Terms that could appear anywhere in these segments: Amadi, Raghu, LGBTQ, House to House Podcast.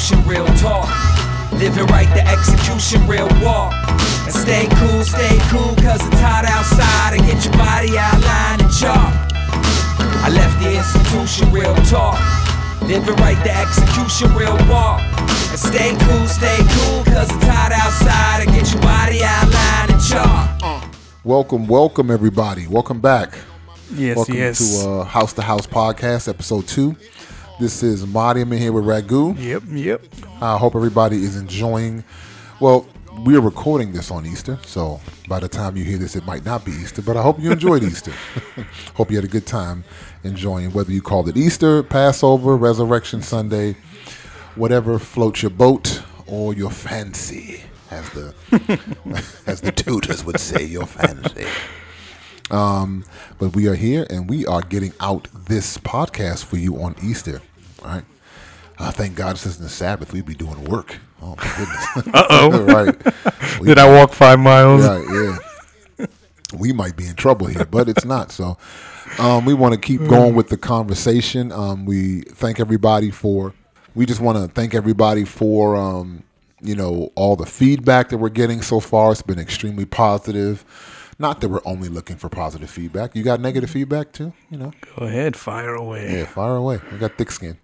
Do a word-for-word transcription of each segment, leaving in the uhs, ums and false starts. execution, real talk. Living right, the execution, real walk. And stay cool, stay cool, cause it's hot outside. And get your body outlined and chalk. I left the institution, real talk. Living right, the execution, real walk. And stay cool, stay cool, cause it's hot outside. And get your body outlined and chalk. Welcome, welcome everybody. Welcome back. Yes, welcome yes. to uh, House to House Podcast, episode two. This is Amadi. I'm in here with Raghu. Yep, yep. I hope everybody is enjoying. Well, we're recording this on Easter, so by the time you hear this, it might not be Easter, but I hope you enjoyed Easter. Hope you had a good time enjoying, whether you called it Easter, Passover, Resurrection Sunday, whatever floats your boat or your fancy, as the as the tutors would say, your fancy. Um, but we are here, and we are getting out this podcast for you on Easter. All right. Uh, thank God this isn't the Sabbath. We'd be doing work. Oh, my goodness. Uh-oh. Right. We Did might, I walk five miles? Yeah, yeah. We might be in trouble here, but it's not. So um, we want to keep going with the conversation. Um, we thank everybody for, we just want to thank everybody for, um, you know, all the feedback that we're getting so far. It's been extremely positive. Not that we're only looking for positive feedback. You got negative feedback, too? You know. Go ahead. Fire away. Yeah, fire away. We got thick skin.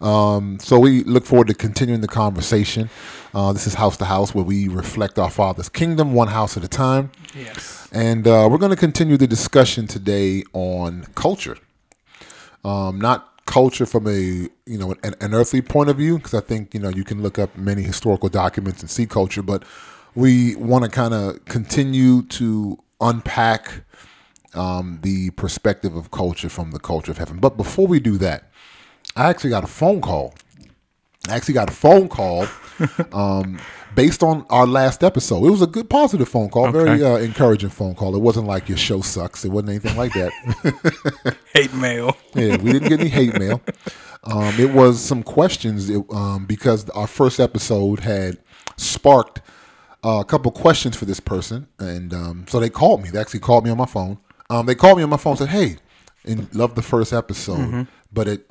Um, so we look forward to continuing the conversation. Uh, this is House to House, where we reflect our Father's kingdom, one house at a time. Yes. And uh, we're going to continue the discussion today on culture. Um, not culture from a, you know, an, an earthly point of view, because I think, you know, you can look up many historical documents and see culture, but we want to kind of continue to unpack um, the perspective of culture from the culture of heaven. But before we do that, I actually got a phone call. I actually got a phone call um, based on our last episode. It was a good, positive phone call, okay. very uh, encouraging phone call. It wasn't like your show sucks. It wasn't anything like that. Hate mail. Yeah, we didn't get any hate mail. Um, it was some questions it, um, because our first episode had sparked uh, a couple questions for this person. And um, so they called me. They actually called me on my phone. Um, they called me on my phone and said, hey, and loved the first episode, mm-hmm. but it,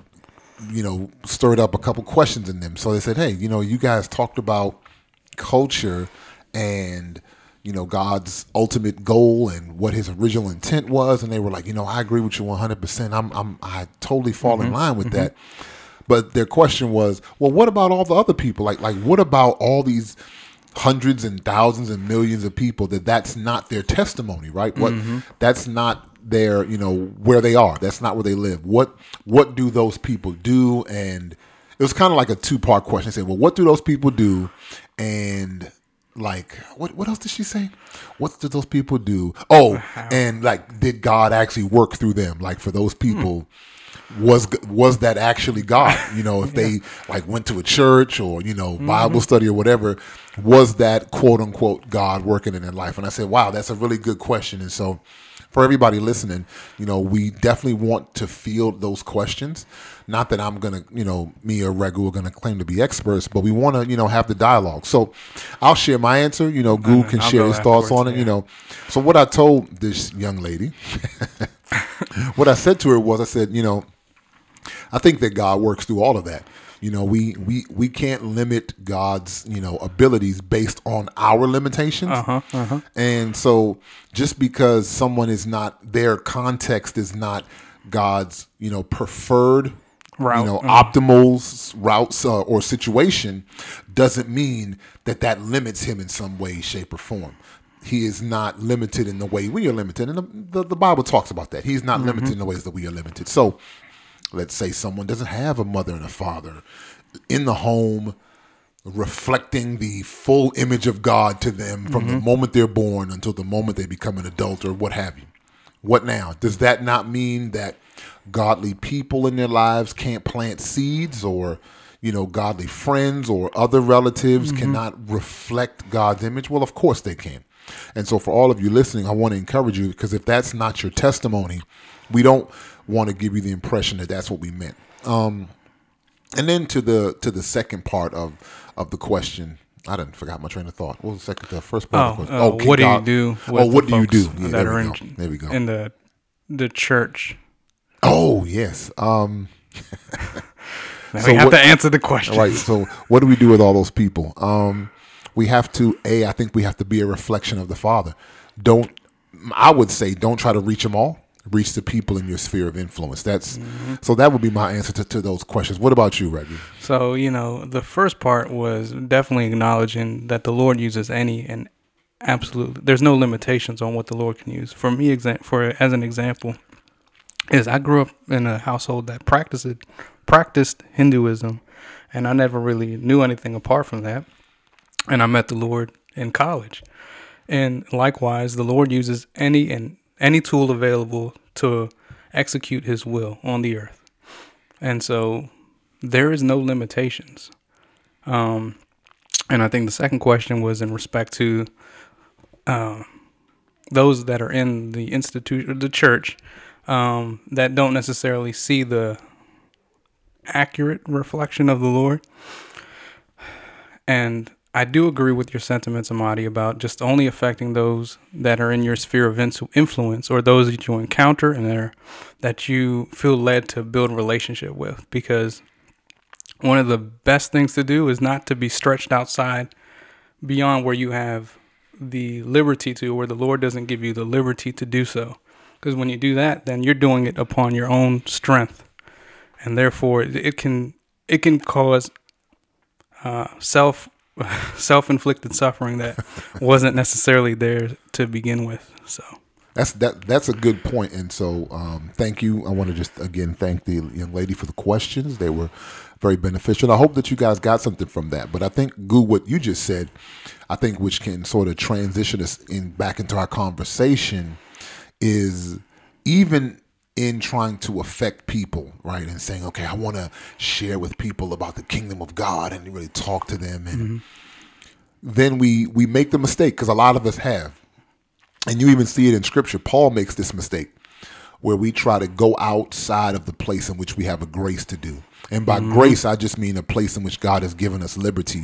you know, stirred up a couple questions in them. So they said, hey, you know, you guys talked about culture and, you know, God's ultimate goal and what his original intent was. And they were like, you know, I agree with you one hundred percent. I'm, I'm, I totally fall mm-hmm. in line with mm-hmm. that. But their question was, well, what about all the other people? Like, like, what about all these hundreds and thousands and millions of people that that's not their testimony, right? What mm-hmm. that's not their, you know, where they are. That's not where they live. What what do those people do? And it was kind of like a two-part question. They said, well, what do those people do? And like, what what else did she say? What did those people do? Oh, wow. And like, did God actually work through them? Like, for those people, hmm. was was that actually God? You know, if yeah. they like went to a church or, you know, Bible mm-hmm. study or whatever, was that quote unquote God working in their life? And I said, wow, that's a really good question. And so for everybody listening, you know, we definitely want to field those questions. Not that I'm going to, you know, me or Raghu are going to claim to be experts, but we want to, you know, have the dialogue. So I'll share my answer. You know, Goo can I'll share his thoughts on it, yeah. you know. So what I told this young lady, what I said to her was, I said, you know, I think that God works through all of that. You know, we we we can't limit God's, you know, abilities based on our limitations. Uh-huh, uh-huh. And so just because someone is not, their context is not God's, you know, preferred, route. you know, uh-huh. optimal routes uh, or situation doesn't mean that that limits him in some way, shape, or form. He is not limited in the way we are limited. And the, the, the Bible talks about that. He's not mm-hmm. limited in the ways that we are limited. So let's say someone doesn't have a mother and a father in the home reflecting the full image of God to them from mm-hmm. the moment they're born until the moment they become an adult or what have you. What now? Does that not mean that godly people in their lives can't plant seeds, or, you know, godly friends or other relatives mm-hmm. cannot reflect God's image? Well, of course they can. And so for all of you listening, I want to encourage you, because if that's not your testimony, we don't want to give you the impression that that's what we meant. Um, and then to the to the second part of, of the question, I didn't forgot my train of thought. What was the second, the first part? Oh, of the question? Uh, oh what do God, you do? With oh, what the do folks you do? Yeah, that there, are we in, there we go. In the the church. Oh yes. Um, Then so we have what, to answer the question. Right. So what do we do with all those people? Um, we have to, A, I think we have to be a reflection of the Father. Don't, I would say, don't try to reach them all. Reach the people in your sphere of influence. That's mm-hmm. So that would be my answer to, to those questions. What about you, Raghu? So, you know, the first part was definitely acknowledging that the Lord uses any and absolutely, there's no limitations on what the Lord can use. For me, exa- for as an example, is I grew up in a household that practiced practiced Hinduism, and I never really knew anything apart from that. And I met the Lord in college, and likewise, the Lord uses any and any tool available to execute his will on the earth. And so there is no limitations. Um, and I think the second question was in respect to uh, those that are in the institution, the church, um, that don't necessarily see the accurate reflection of the Lord. And I do agree with your sentiments, Amadi, about just only affecting those that are in your sphere of influence or those that you encounter and that you feel led to build a relationship with. Because one of the best things to do is not to be stretched outside beyond where you have the liberty to, where the Lord doesn't give you the liberty to do so. Because when you do that, then you're doing it upon your own strength. And therefore, it can it can cause uh, self self-inflicted suffering that wasn't necessarily there to begin with. So that's that. That's a good point. And so, um, thank you. I want to just again thank the young lady for the questions. They were very beneficial. I hope that you guys got something from that. But I think, Goo, what you just said, I think, which can sort of transition us in back into our conversation, is even in trying to affect people, right, and saying, okay, I want to share with people about the kingdom of God and really talk to them. And mm-hmm. then we we make the mistake, because a lot of us have. And you even see it in Scripture. Paul makes this mistake where we try to go outside of the place in which we have a grace to do. And by mm-hmm. grace, I just mean a place in which God has given us liberty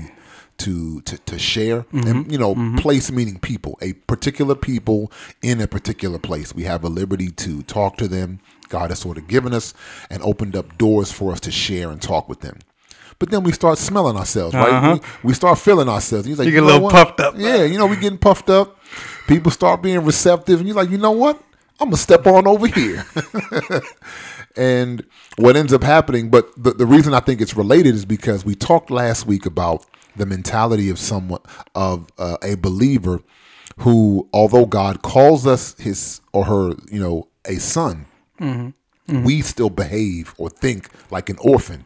to to, to share. Mm-hmm. And, you know, mm-hmm. place meaning people, a particular people in a particular place. We have a liberty to talk to them. God has sort of given us and opened up doors for us to share and talk with them. But then we start smelling ourselves, right? Uh-huh. We, we start feeling ourselves. He's like, you get you know a little what? puffed up. Yeah, you know, we're getting puffed up. People start being receptive. And you're like, you know what? I'm going to step on over here. And what ends up happening, but the, the reason I think it's related is because we talked last week about the mentality of someone, of uh, a believer who, although God calls us his or her, you know, a son, mm-hmm. Mm-hmm. we still behave or think like an orphan.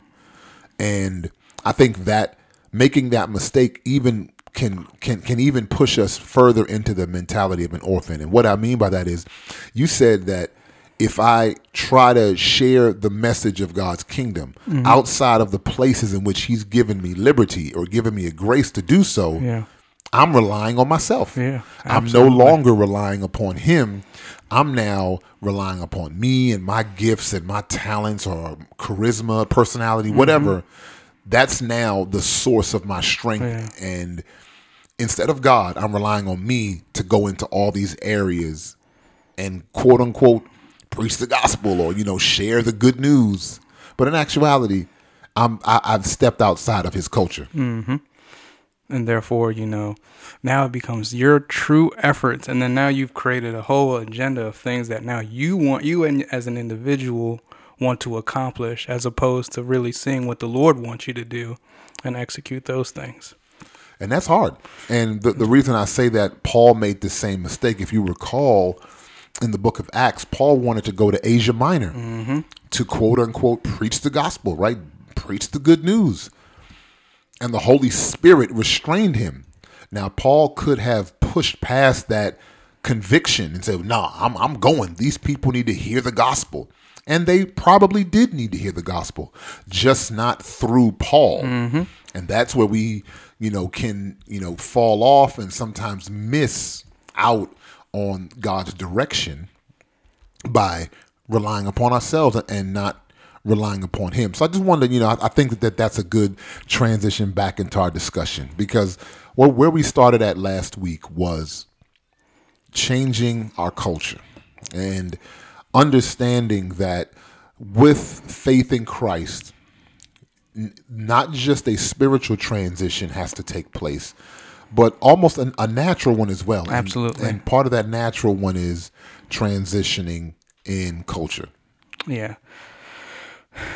And I think that making that mistake even can can can even push us further into the mentality of an orphan. And what I mean by that is, you said that if I try to share the message of God's kingdom mm-hmm. outside of the places in which he's given me liberty or given me a grace to do so, yeah. I'm relying on myself. Yeah, I'm no longer relying upon him. I'm now relying upon me and my gifts and my talents or charisma, personality, mm-hmm. whatever. That's now the source of my strength. Yeah. And instead of God, I'm relying on me to go into all these areas and, quote unquote, preach the gospel or, you know, share the good news. But in actuality, I'm, I, I've stepped outside of his culture. Mm-hmm. And therefore, you know, now it becomes your true efforts. And then now you've created a whole agenda of things that now you want, you and as an individual want to accomplish, as opposed to really seeing what the Lord wants you to do and execute those things. And that's hard. And the, the reason I say that, Paul made the same mistake. If you recall, in the book of Acts, Paul wanted to go to Asia Minor mm-hmm. to, quote unquote, preach the gospel, right? Preach the good news. And the Holy Spirit restrained him. Now, Paul could have pushed past that conviction and said, nah, I'm, I'm going. These people need to hear the gospel. And they probably did need to hear the gospel, just not through Paul. Mm-hmm. And that's where we, you know, can, you know, fall off and sometimes miss out on God's direction by relying upon ourselves and not relying upon him. So I just wanted to, you know, I, I think that, that that's a good transition back into our discussion, because well, where we started at last week was changing our culture and understanding that with faith in Christ, not just a spiritual transition has to take place, but almost an, a natural one as well. Absolutely. And, and part of that natural one is transitioning in culture. Yeah.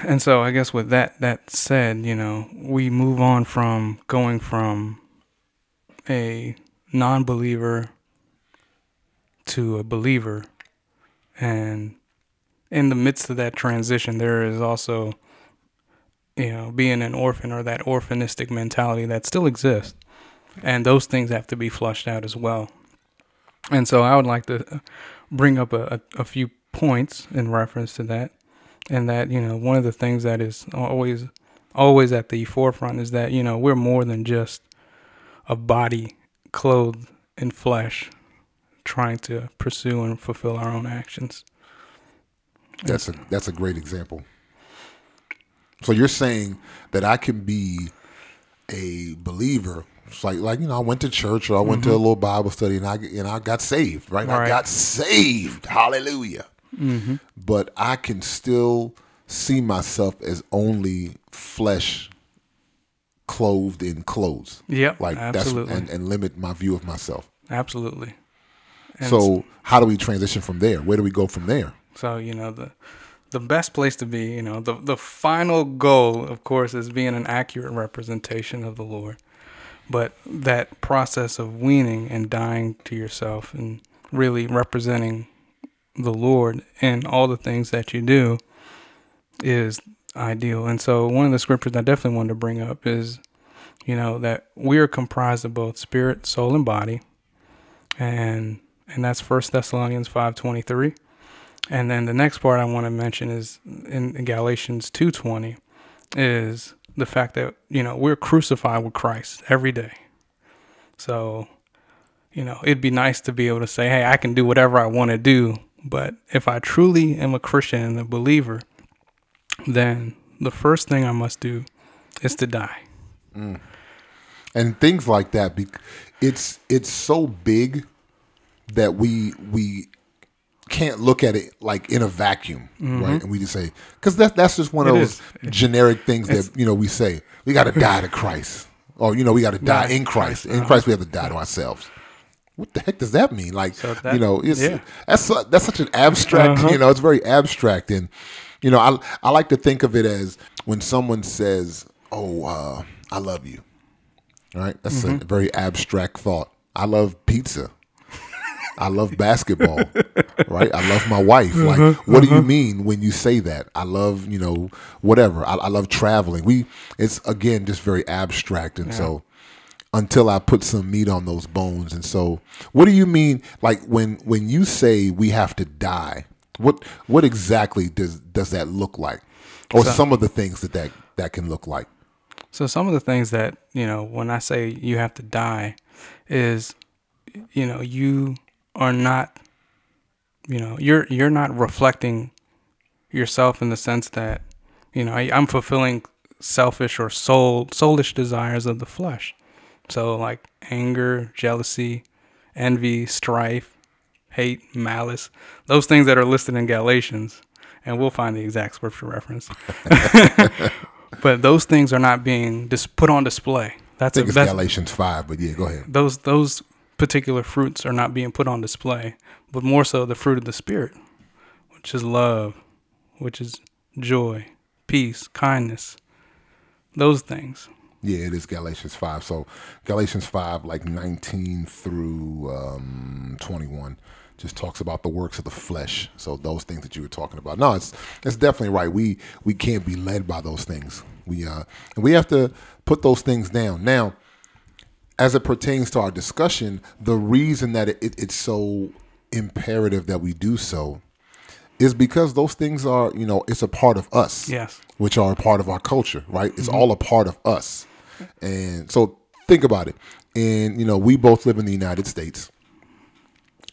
And so I guess with that, that said, you know, we move on from going from a non-believer to a believer. And in the midst of that transition, there is also, you know, being an orphan or that orphanistic mentality that still exists. And those things have to be flushed out as well. And so I would like to bring up a, a, a few points in reference to that. And that, you know, one of the things that is always, always at the forefront is that, you know, we're more than just a body clothed in flesh trying to pursue and fulfill our own actions. That's a, that's a great example. So you're saying that I can be a believer. It's like, like, you know, I went to church or I went mm-hmm. to a little Bible study and I, and I got saved, right? right. I got saved. Hallelujah. Mm-hmm. But I can still see myself as only flesh clothed in clothes. Yep, like absolutely. That's, and, and limit my view of myself. Absolutely. And so how do we transition from there? Where do we go from there? So, you know, the the best place to be, you know, the, the final goal, of course, is being an accurate representation of the Lord. But that process of weaning and dying to yourself and really representing the Lord and all the things that you do is ideal. And so one of the scriptures I definitely wanted to bring up is, you know, that we are comprised of both spirit, soul, and body. And and that's First Thessalonians five twenty-three. And then the next part I want to mention is in, in Galatians two twenty is the fact that, you know, we're crucified with Christ every day. So, you know, it'd be nice to be able to say, hey, I can do whatever I want to do. But if I truly am a Christian and a believer, then the first thing I must do is to die. Mm. And things like that, it's it's so big that we we can't look at it like in a vacuum, mm-hmm. right? And we just say, because that, that's just one of it those is. generic things it's, that, you know, we say, we got to die to Christ. Or, you know, we got to die in Christ. In Christ, we have to die to ourselves. What the heck does that mean? Like, so that, you know, it's, yeah. that's that's such an abstract, uh-huh. you know, it's very abstract. And, you know, I I like to think of it as when someone says, oh, uh, I love you, all right? That's mm-hmm. a very abstract thought. I love pizza. I love basketball, right? I love my wife. Like, mm-hmm, what mm-hmm. do you mean when you say that? I love, you know, whatever. I, I love traveling. We, it's again just very abstract, and yeah. so until I put some meat on those bones, and so what do you mean? Like when when you say we have to die, what what exactly does does that look like, or so, some of the things that, that that can look like? So some of the things that, you know, when I say you have to die, is, you know, you are not, you know, you're you're not reflecting yourself in the sense that, you know, I, I'm fulfilling selfish or soul soulish desires of the flesh. So like anger, jealousy, envy, strife, hate, malice, those things that are listed in Galatians, and we'll find the exact scripture reference. But those things are not being just put on display. That's I think a, it's that's, Galatians five, but yeah, go ahead. Those those particular fruits are not being put on display, but more so the fruit of the Spirit, which is love, which is joy, peace, kindness, those things. Yeah, it is Galatians five. So Galatians five, like nineteen through um, twenty-one, just talks about the works of the flesh. So those things that you were talking about. No, it's it's definitely right. We we can't be led by those things. We uh, and we have to put those things down. Now, as it pertains to our discussion, the reason that it, it, it's so imperative that we do so is because those things are, you know, it's a part of us, yes, which are a part of our culture, right? It's mm-hmm. all a part of us. And so think about it. And, you know, we both live in the United States.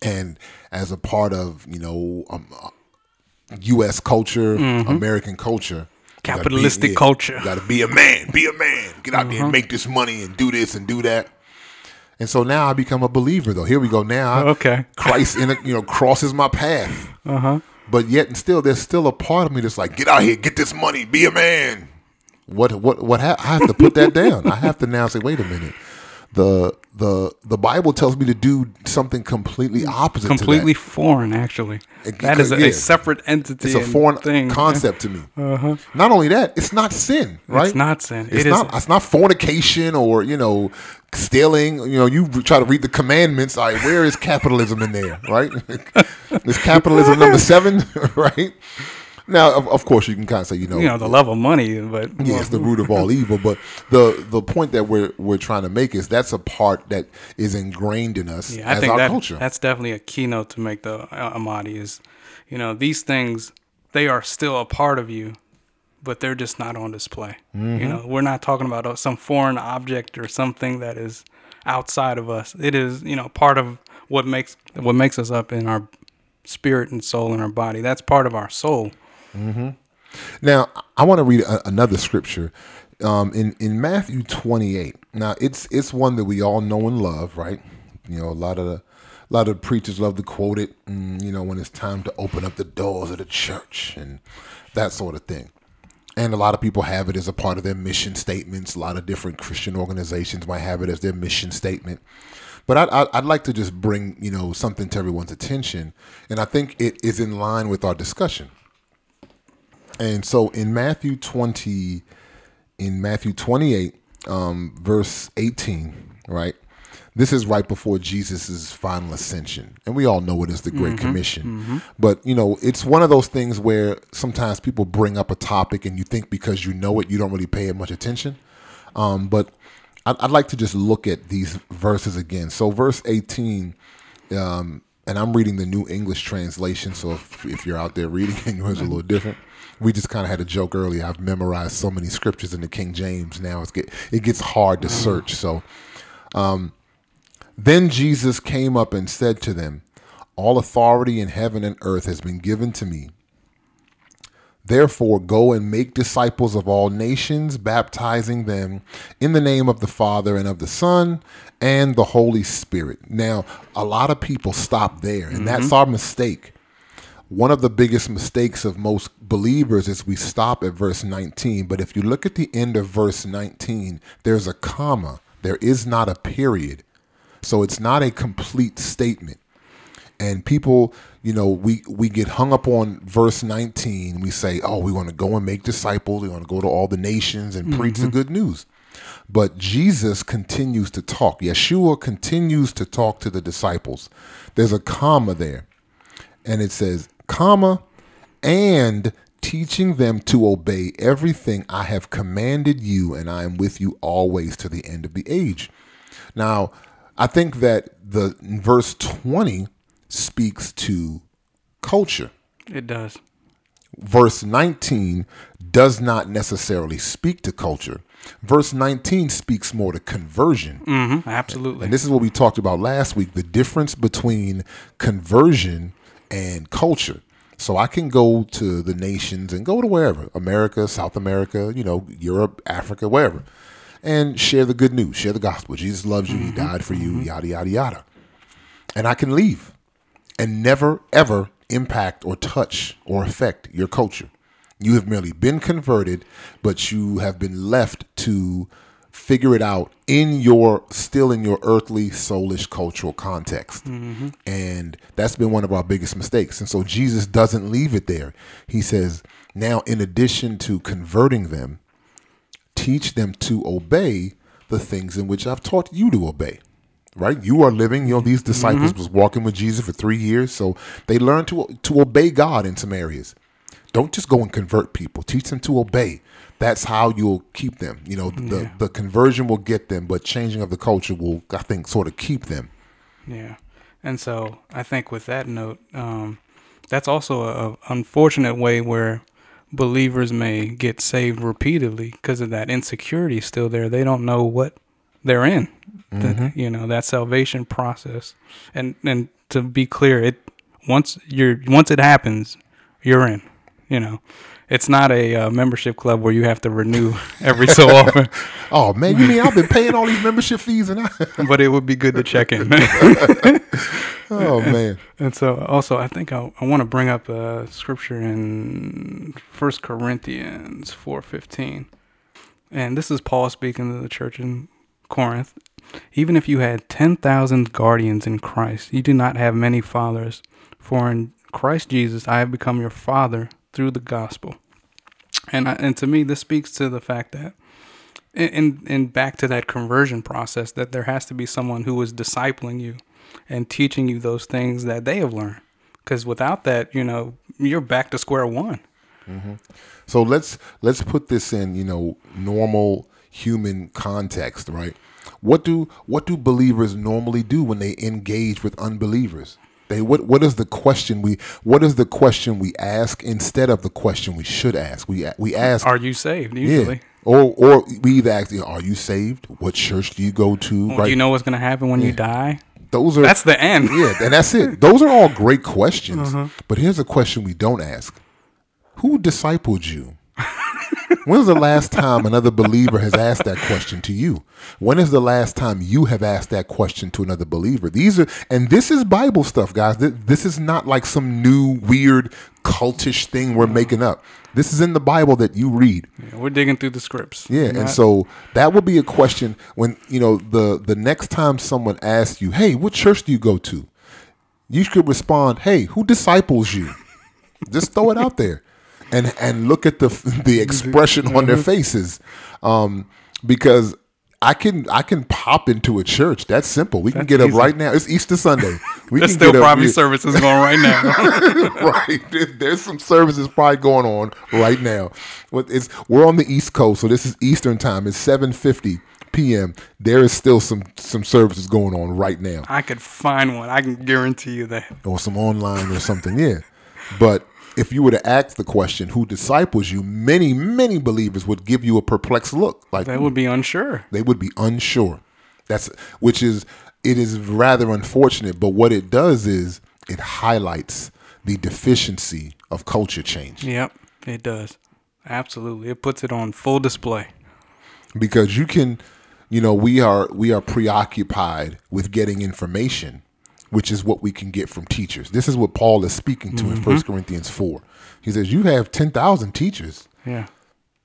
And as a part of, you know, um, U S culture, mm-hmm. American culture, capitalistic gotta be, yeah, culture. Got to be a man, be a man. Get out uh-huh. there and make this money and do this and do that. And so now I become a believer, though. Here we go now. Okay. Christ in a, you know, crosses my path. Uh-huh. But yet and still, there's still a part of me that's like, get out here, get this money, be a man. What what what? Ha- I have to put that down. I have to now say, wait a minute. The the the Bible tells me to do something completely opposite, completely to that. foreign. Actually, it, that is a, yeah. a separate entity. It's a foreign thing. concept yeah. to me. Uh-huh. Not only that, it's not sin, right? It's not sin. It's it not. Is. It's not fornication or you know, stealing. You know, you try to read the commandments. All right, where is capitalism in there? Right? Is capitalism number seven? Right? Now, of, of course, you can kind of say, you know, you know, the love of money, but yeah, well. It's the root of all evil. But the the point that we're we're trying to make is that's a part that is ingrained in us yeah, I as think our that, culture. That's definitely a keynote to make the uh, Amadi is, you know, these things, they are still a part of you, but they're just not on display. Mm-hmm. You know, we're not talking about some foreign object or something that is outside of us. It is, you know, part of what makes what makes us up in our spirit and soul and our body. That's part of our soul. Mm-hmm. Now, I want to read a, another scripture um, in, in Matthew twenty-eight. Now, it's it's one that we all know and love, right? You know, a lot of the, a lot of preachers love to quote it, and, you know, when it's time to open up the doors of the church and that sort of thing. And a lot of people have it as a part of their mission statements. A lot of different Christian organizations might have it as their mission statement. But I'd, I'd like to just bring, you know, something to everyone's attention, and I think it is in line with our discussion. And so in Matthew twenty, in Matthew twenty-eight, um, verse eighteen, right? This is right before Jesus's final ascension. And we all know it as the Great mm-hmm, Commission. Mm-hmm. But, you know, it's one of those things where sometimes people bring up a topic and you think because you know it, you don't really pay it much attention. Um, but I'd, I'd like to just look at these verses again. So verse eighteen, um, and I'm reading the New English Translation. So if, if you're out there reading and yours is a little different. We just kind of had a joke earlier. I've memorized so many scriptures in the King James now. It's get, it gets hard to search. So, um, then Jesus came up and said to them, "All authority in heaven and earth has been given to me. Therefore, go and make disciples of all nations, baptizing them in the name of the Father and of the Son and the Holy Spirit." Now, a lot of people stop there, and mm-hmm. that's our mistake. One of the biggest mistakes of most believers is we stop at verse nineteen. But if you look at the end of verse nineteen, there's a comma. There is not a period. So it's not a complete statement. And people, you know, we, we get hung up on verse nineteen. We say, oh, we want to go and make disciples. We want to go to all the nations and mm-hmm. preach the good news. But Jesus continues to talk. Yeshua continues to talk to the disciples. There's a comma there. And it says, comma, and teaching them to obey everything I have commanded you, and I am with you always to the end of the age. Now, I think that the verse twenty speaks to culture. It does. Verse nineteen does not necessarily speak to culture. Verse nineteen speaks more to conversion. Mm-hmm, absolutely. And this is what we talked about last week, the difference between conversion and culture. So I can go to the nations and go to wherever, America, South America, you know, Europe, Africa, wherever, and share the good news, share the gospel. Jesus loves you. Mm-hmm. He died for you, mm-hmm. yada, yada, yada. And I can leave and never, ever impact or touch or affect your culture. You have merely been converted, but you have been left to figure it out in your still in your earthly, soulish, cultural context. Mm-hmm. And that's been one of our biggest mistakes. And so Jesus doesn't leave it there. He says, now, in addition to converting them, teach them to obey the things in which I've taught you to obey. Right? You are living, you know, these disciples mm-hmm. was walking with Jesus for three years. So they learned to to obey God in some areas. Don't just go and convert people. Teach them to obey. That's how you'll keep them. You know, the, yeah. the conversion will get them, but changing of the culture will, I think, sort of keep them. Yeah. And so I think with that note, um, that's also an unfortunate way where believers may get saved repeatedly because of that insecurity still there. They don't know what they're in, mm-hmm. the, you know, that salvation process. And and to be clear, it once you're once it happens, you're in, you know. It's not a uh, membership club where you have to renew every so often. Oh, man, you mean I've been paying all these membership fees? and I But it would be good to check in. Oh, man. And, and so also, I think I, I want to bring up a scripture in First Corinthians four fifteen. and this is Paul speaking to the church in Corinth, even if you had ten thousand guardians in Christ, you do not have many fathers. For in Christ Jesus, I have become your father through the gospel. And I, and to me, this speaks to the fact that, and, and back to that conversion process, that there has to be someone who is discipling you and teaching you those things that they have learned. Because without that, you know, you're back to square one. Mm-hmm. So let's let's put this in, you know, normal human context, right? What do what do believers normally do when they engage with unbelievers? They what what is the question we what is the question we ask instead of the question we should ask? We we ask, are you saved? Usually. Yeah. Or or we either ask, you know, are you saved? What church do you go to? Well, right? Do you know what's going to happen when yeah. you die? Those are that's the end. Yeah, and that's it. Those are all great questions. Mm-hmm. But here's a question we don't ask. Who discipled you? When's the last time another believer has asked that question to you? When is the last time you have asked that question to another believer? These are, and this is Bible stuff, guys. This is not like some new, weird, cultish thing we're making up. This is in the Bible that you read. Yeah, we're digging through the scripts. Yeah, not- and so that would be a question when, you know, the, the next time someone asks you, hey, what church do you go to? You could respond, hey, who disciples you? Just throw it out there. And and look at the the expression on their faces, um, because I can I can pop into a church. That's simple. We That's can get easy. Up right now. It's Easter Sunday. We There's can still get probably up. Services going right now. Right. There's some services probably going on right now. It's we're on the East Coast, so this is Eastern time. It's seven fifty p.m. There is still some some services going on right now. I could find one. I can guarantee you that. Or some online or something. Yeah, but. If you were to ask the question, who disciples you, many, many believers would give you a perplexed look. Like they would be unsure. They would be unsure. That's which is it is rather unfortunate. But what it does is it highlights the deficiency of culture change. Yep, it does. Absolutely. It puts it on full display. Because you can, you know, we are we are preoccupied with getting information, which is what we can get from teachers. This is what Paul is speaking to mm-hmm. in First Corinthians four. He says, you have ten thousand teachers. Yeah.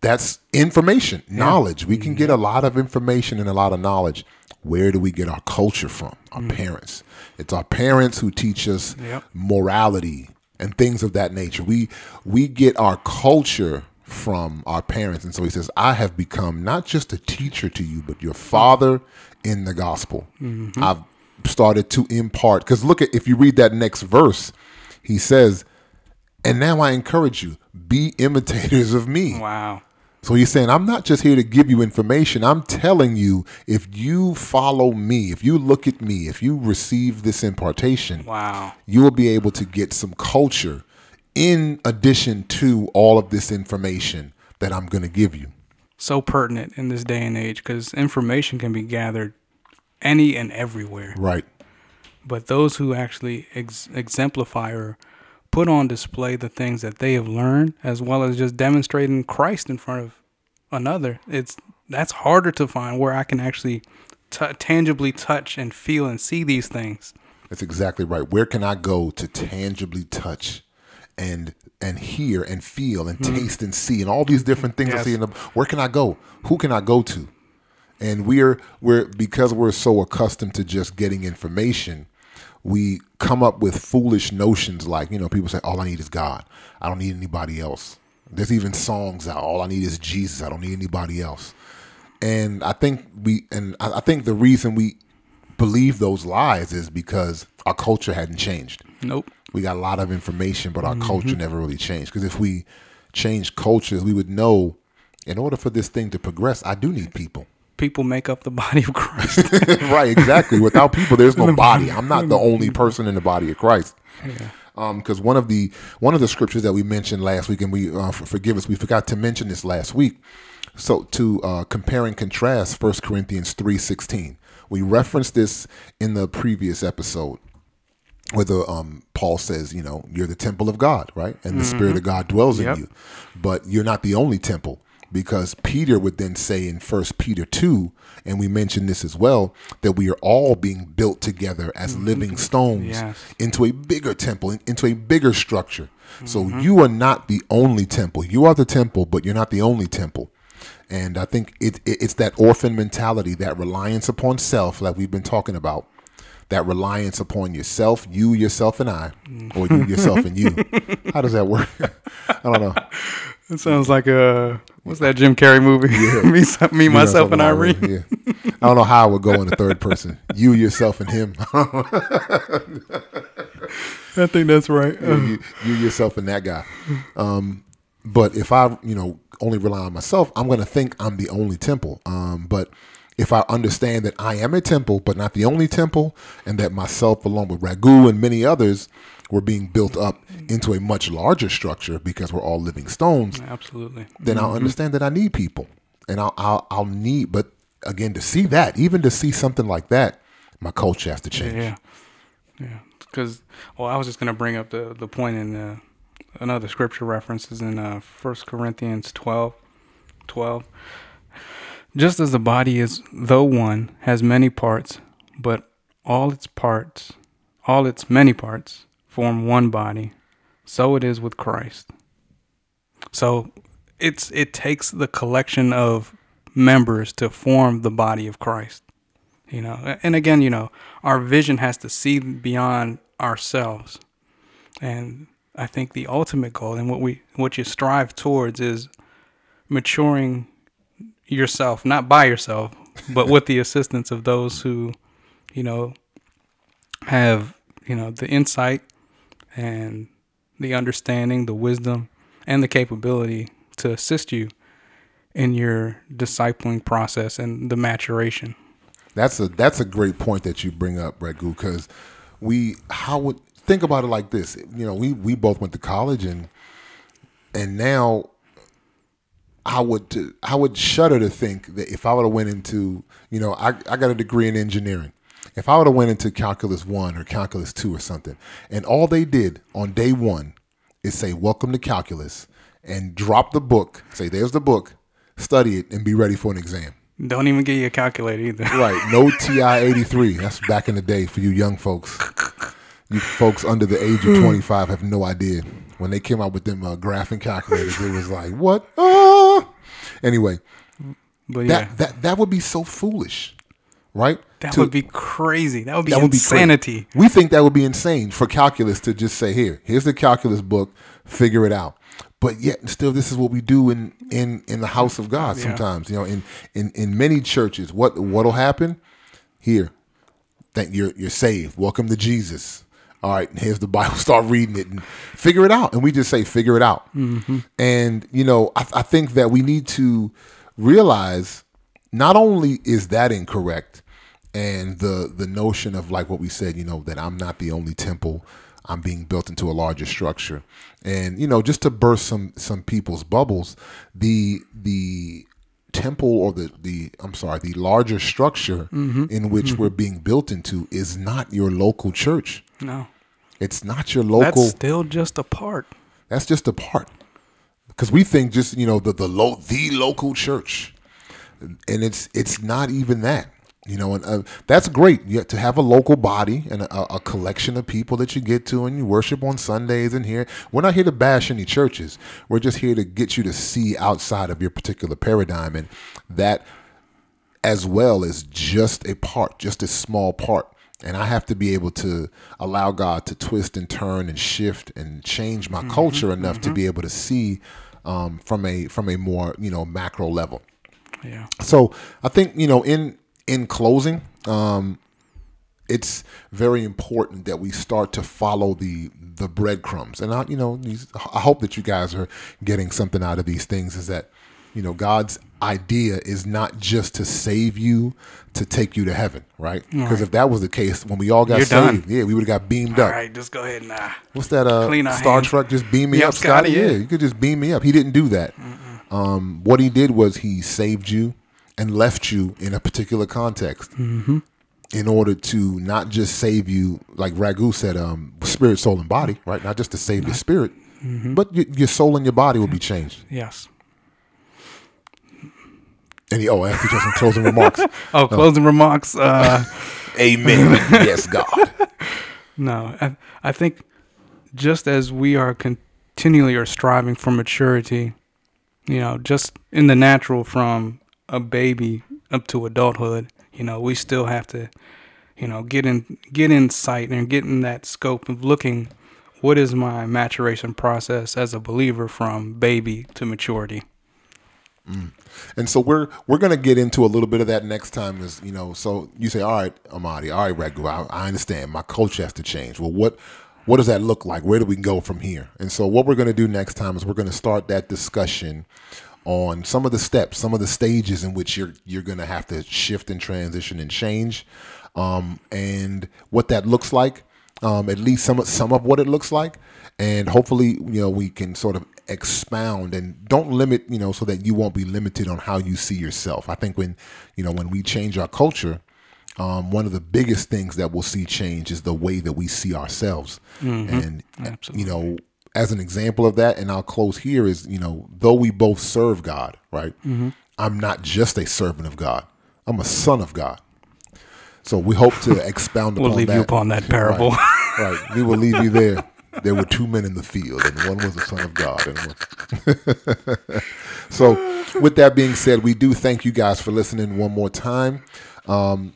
That's information, yeah. knowledge. We can yeah. get a lot of information and a lot of knowledge. Where do we get our culture from? Our mm. parents. It's our parents who teach us yep. morality and things of that nature. We we get our culture from our parents. And so he says, I have become not just a teacher to you, but your father in the gospel. Mm-hmm. I've started to impart, because look at, if you read that next verse, he says, and now I encourage you, be imitators of me. Wow. So he's saying, I'm not just here to give you information. I'm telling you, if you follow me, if you look at me, if you receive this impartation, wow, you will be able to get some culture in addition to all of this information that I'm going to give you. So pertinent in this day and age, because information can be gathered any and everywhere. Right. But those who actually ex- exemplify or put on display the things that they have learned, as well as just demonstrating Christ in front of another, it's that's harder to find where I can actually t- tangibly touch and feel and see these things. That's exactly right. Where can I go to tangibly touch and and hear and feel and mm-hmm. taste and see and all these different things yes. I see in the, where can I go? Who can I go to? And we're we're because we're so accustomed to just getting information, we come up with foolish notions like, you know, people say, all I need is God. I don't need anybody else. There's even songs out. All I need is Jesus. I don't need anybody else. And I think we and I think the reason we believe those lies is because our culture hadn't changed. Nope. We got a lot of information, but our mm-hmm. culture never really changed. Because if we changed cultures, we would know in order for this thing to progress, I do need people. People make up the body of Christ. Right, exactly. Without people, there's no body. I'm not the only person in the body of Christ. Yeah. Um, because one of the one of the scriptures that we mentioned last week, and we uh, forgive us, we forgot to mention this last week. So to uh, compare and contrast, First Corinthians three sixteen. We referenced this in the previous episode, where the um, Paul says, you know, you're the temple of God, right, and the mm-hmm. Spirit of God dwells yep. in you, but you're not the only temple. Because Peter would then say in First Peter two, and we mentioned this as well, that we are all being built together as living stones yes. into a bigger temple, into a bigger structure. Mm-hmm. So you are not the only temple. You are the temple, but you're not the only temple. And I think it, it, it's that orphan mentality, that reliance upon self, like we've been talking about, that reliance upon yourself, you, yourself, and I, or you, yourself, and you. How does that work? I don't know. It sounds like a, what's that Jim Carrey movie? Yeah. me, me, you myself, and Irene. Irene. Yeah. I don't know how I would go in the third person. You, yourself, and him. I think that's right. You, you, you, yourself, and that guy. Um, but if I, you know, only rely on myself, I'm going to think I'm the only temple. Um, but if I understand that I am a temple, but not the only temple, and that myself along with Raghu and many others were being built up into a much larger structure because we're all living stones. Absolutely. Then mm-hmm. I'll understand that I need people, and I'll, I'll, I'll need, but again, to see that, even to see something like that, my culture has to change. Yeah. Yeah. Because, well, I was just going to bring up the, the point in uh, another scripture reference is in uh, First Corinthians twelve, twelve. Just as the body is, though one, has many parts, but all its parts, all its many parts, form one body, so it is with Christ. So it's it takes the collection of members to form the body of Christ, you know. And again, you know, our vision has to see beyond ourselves. And I think the ultimate goal and what we what you strive towards is maturing yourself, not by yourself, but with the assistance of those who, you know, have, you know, the insight and the understanding, the wisdom, and the capability to assist you in your discipling process and the maturation. That's a that's a great point that you bring up, Raghu, because we how would think about it like this. You know, we we both went to college, and and now I would I would shudder to think that if I would have went into, you know, I, I got a degree in engineering. If I would have went into calculus one or calculus two or something, and all they did on day one is say, welcome to calculus, and drop the book, say, there's the book, study it, and be ready for an exam. Don't even get you a calculator either. Right. No T I eighty-three. That's back in the day for you young folks. You folks under the age of twenty-five have no idea. When they came out with them uh, graphing calculators, it was like, what? Ah! Anyway, but yeah. that, that, that would be so foolish, right? That to, would be crazy. That would be that insanity. Would be we think that would be insane for calculus to just say, here, here's the calculus book, figure it out. But yet still, this is what we do in, in, in the house of God sometimes. Yeah. You know, in, in, in many churches, what what'll happen? Here, thank you're you're saved. Welcome to Jesus. All right, here's the Bible. Start reading it and figure it out. And we just say, figure it out. Mm-hmm. And, you know, I, I think that we need to realize not only is that incorrect, and the the notion of, like what we said, you know, that I'm not the only temple, I'm being built into a larger structure. And, you know, just to burst some some people's bubbles, the the temple or the, the I'm sorry, the larger structure mm-hmm. in which mm-hmm. we're being built into is not your local church. No. It's not your local. That's still just a part. That's just a part. Because we think just, you know, the the, lo- the local church. And it's it's not even that. You know, and uh, that's great you have to have a local body and a, a collection of people that you get to and you worship on Sundays and here. We're not here to bash any churches. We're just here to get you to see outside of your particular paradigm. And that as well is just a part, just a small part. And I have to be able to allow God to twist and turn and shift and change my mm-hmm, culture enough mm-hmm. to be able to see um, from a from a more, you know, macro level. Yeah. So I think, you know, in. In closing, um, it's very important that we start to follow the the breadcrumbs. And I, you know, these, I hope that you guys are getting something out of these things. Is that, you know, God's idea is not just to save you to take you to heaven, right? Because right. if that was the case, when we all got You're saved, done. yeah, we would have got beamed all up. All right, just go ahead and uh, what's that? Uh, clean our Star hand. Trek, just beam me yep, up, Scotty. Yeah, you could just beam me up. He didn't do that. Um, what he did was he saved you and left you in a particular context mm-hmm. in order to not just save you, like Raghu said, um, spirit, soul, and body, right? Not just to save not, your spirit, mm-hmm. but y- your soul and your body will be changed. Yes. And he, oh, I have to just some closing remarks. Oh, closing uh, remarks. Uh, Amen. Yes, God. No, I, I think just as we are continually are striving for maturity you know, just in the natural from a baby up to adulthood, you know, we still have to, you know, get in, get in sight and get in that scope of looking, what is my maturation process as a believer from baby to maturity? Mm. And so we're we're going to get into a little bit of that next time. Is, you know, so you say, all right, Amadi, all right, Raghu, I, I understand my culture has to change. Well, what what does that look like? Where do we go from here? And so what we're going to do next time is we're going to start that discussion on some of the steps, some of the stages in which you're you're going to have to shift and transition and change, um, and what that looks like. Um, at least some some of what it looks like, and hopefully, you know, we can sort of expound and don't limit, you know, so that you won't be limited on how you see yourself. I think when, you know, when we change our culture, um, one of the biggest things that we'll see change is the way that we see ourselves. Mm-hmm. And, absolutely. You know, as an example of that, and I'll close here is, you know, though we both serve God, right? Mm-hmm. I'm not just a servant of God. I'm a son of God. So we hope to expound upon that. We'll leave that. you upon that parable. Right. right. We will leave you there. There were two men in the field, and one was the son of God. And one... So with that being said, we do thank you guys for listening one more time. Um,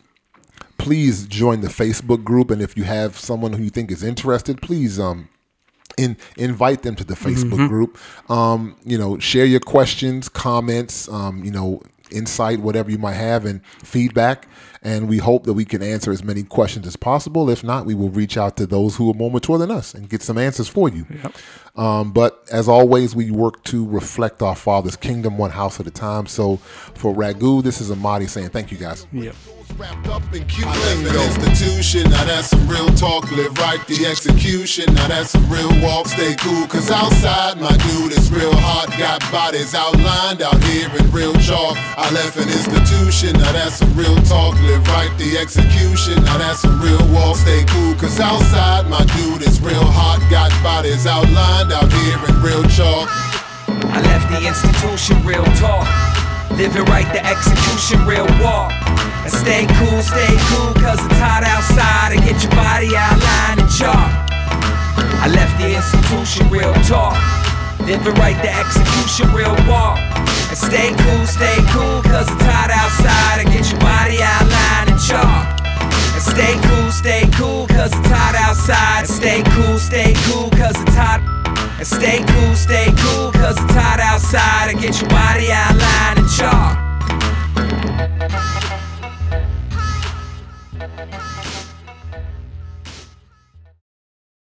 please join the Facebook group, and if you have someone who you think is interested, please um, in, invite them to the Facebook mm-hmm. group. Um, you know, share your questions, comments, um, you know, insight, whatever you might have, and feedback. And we hope that we can answer as many questions as possible. If not, we will reach out to those who are more mature than us and get some answers for you. Yep. Um, but as always, we work to reflect our Father's kingdom one house at a time. So for Raghu, this is Amadi saying thank you guys. Yep. Wrapped up in Q an institution. Now that's some real talk. Live right the execution. Now that's some real walk. Stay cool, cause outside my dude is real hard. Got bodies outlined out here in real chalk. I left an institution. Now that's some real talk. Live right the execution. Now that's some real walk. Stay cool, cause outside my dude is real hard. Got bodies outlined out here in real chalk. I left the institution. Real talk. Living right the execution. Real walk. And stay cool, stay cool, cause it's hot outside. And get your body outlined and chalk. I left the institution, real talk. Living right, the execution, real walk. And stay cool, stay cool, cause it's hot outside. And get your body outlined and chalk. And stay cool, stay cool, cause it's hot outside. And stay cool, stay cool, cause it's hot. And stay cool, stay cool, cause it's hot outside. And get your body outlined and chalk. We'll be right back.